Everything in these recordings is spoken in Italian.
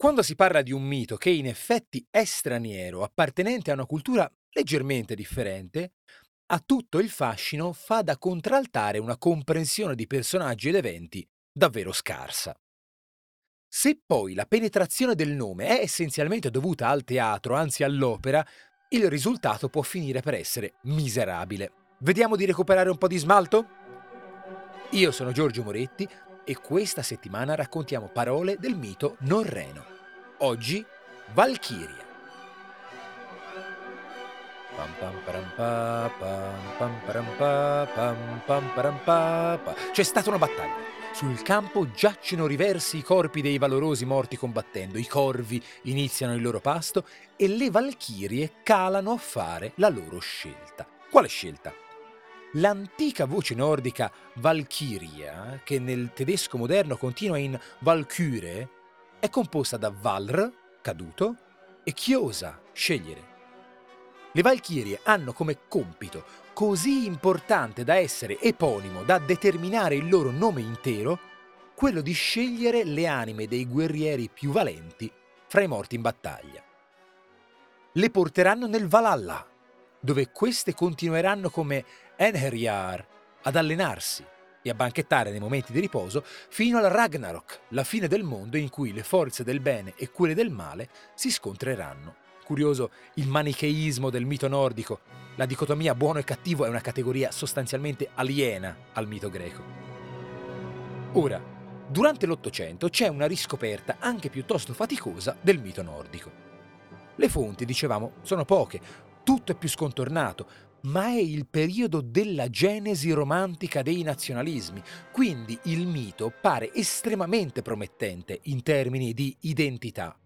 Quando si parla di un mito che in effetti è straniero, appartenente a una cultura leggermente differente, a tutto il fascino fa da contraltare una comprensione di personaggi ed eventi davvero scarsa. Se poi la penetrazione del nome è essenzialmente dovuta al teatro, anzi all'opera, il risultato può finire per essere miserabile. Vediamo di recuperare un po' di smalto? Io sono Giorgio Moretti, e questa settimana raccontiamo parole del mito norreno. Oggi, Valchiria. C'è stata una battaglia. Sul campo giacciono riversi i corpi dei valorosi morti combattendo, i corvi iniziano il loro pasto e le Valchirie calano a fare la loro scelta. Quale scelta? L'antica voce nordica Valchiria, che nel tedesco moderno continua in Valkyrie, è composta da Valr, caduto, e chiosa, scegliere. Le Valchirie hanno come compito così importante da essere eponimo, da determinare il loro nome intero, quello di scegliere le anime dei guerrieri più valenti fra i morti in battaglia. Le porteranno nel Valhalla, dove queste continueranno come Einherjar ad allenarsi e a banchettare nei momenti di riposo fino al Ragnarok, la fine del mondo in cui le forze del bene e quelle del male si scontreranno. Curioso il manicheismo del mito nordico. La dicotomia buono e cattivo è una categoria sostanzialmente aliena al mito greco. Ora, durante l'Ottocento c'è una riscoperta anche piuttosto faticosa del mito nordico. Le fonti, dicevamo, sono poche. Tutto è più scontornato, ma è il periodo della genesi romantica dei nazionalismi, quindi il mito pare estremamente promettente in termini di identità.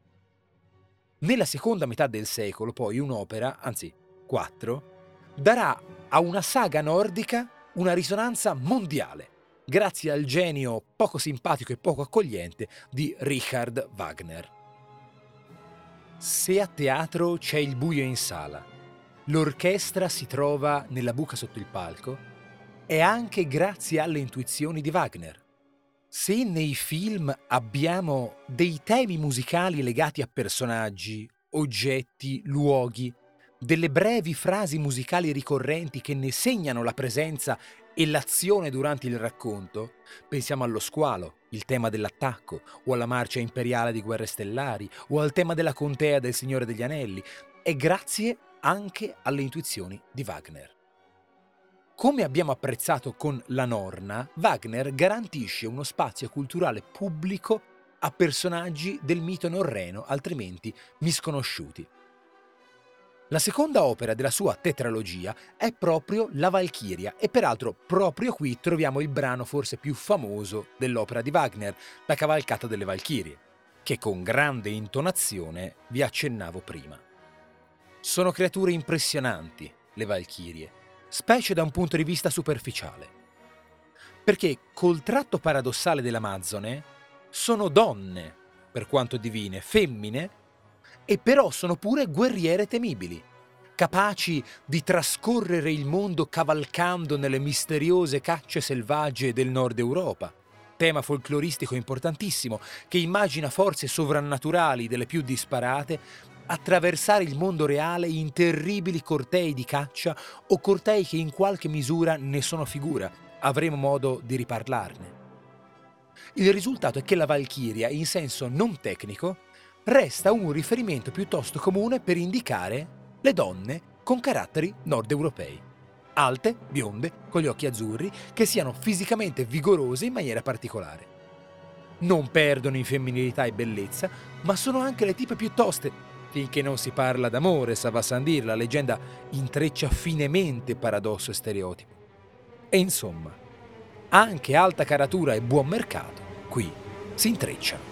Nella seconda metà del secolo, poi, un'opera, anzi 4, darà a una saga nordica una risonanza mondiale, grazie al genio poco simpatico e poco accogliente di Richard Wagner. Se a teatro c'è il buio in sala, l'orchestra si trova nella buca sotto il palco, è anche grazie alle intuizioni di Wagner. Se nei film abbiamo dei temi musicali legati a personaggi, oggetti, luoghi, delle brevi frasi musicali ricorrenti che ne segnano la presenza e l'azione durante il racconto, pensiamo allo squalo, il tema dell'attacco, o alla marcia imperiale di Guerre Stellari, o al tema della contea del Signore degli Anelli, è grazie anche alle intuizioni di Wagner. Come abbiamo apprezzato con La Norna, Wagner garantisce uno spazio culturale pubblico a personaggi del mito norreno altrimenti misconosciuti. La seconda opera della sua tetralogia è proprio La Valchiria e peraltro proprio qui troviamo il brano forse più famoso dell'opera di Wagner, La Cavalcata delle Valchirie, che con grande intonazione vi accennavo prima. Sono creature impressionanti, le Valchirie, specie da un punto di vista superficiale. Perché col tratto paradossale dell'Amazzone sono donne, per quanto divine, femmine, e però sono pure guerriere temibili, capaci di trascorrere il mondo cavalcando nelle misteriose cacce selvagge del Nord Europa, tema folcloristico importantissimo che immagina forze sovrannaturali delle più disparate attraversare il mondo reale in terribili cortei di caccia o cortei che in qualche misura ne sono figura. Avremo modo di riparlarne. Il risultato è che la Valchiria, in senso non tecnico, resta un riferimento piuttosto comune per indicare le donne con caratteri nord-europei. Alte, bionde, con gli occhi azzurri, che siano fisicamente vigorose in maniera particolare. Non perdono in femminilità e bellezza, ma sono anche le tipe più toste. Finché non si parla d'amore, Savasandir, la leggenda intreccia finemente paradosso e stereotipo. E insomma, anche alta caratura e buon mercato qui si intrecciano.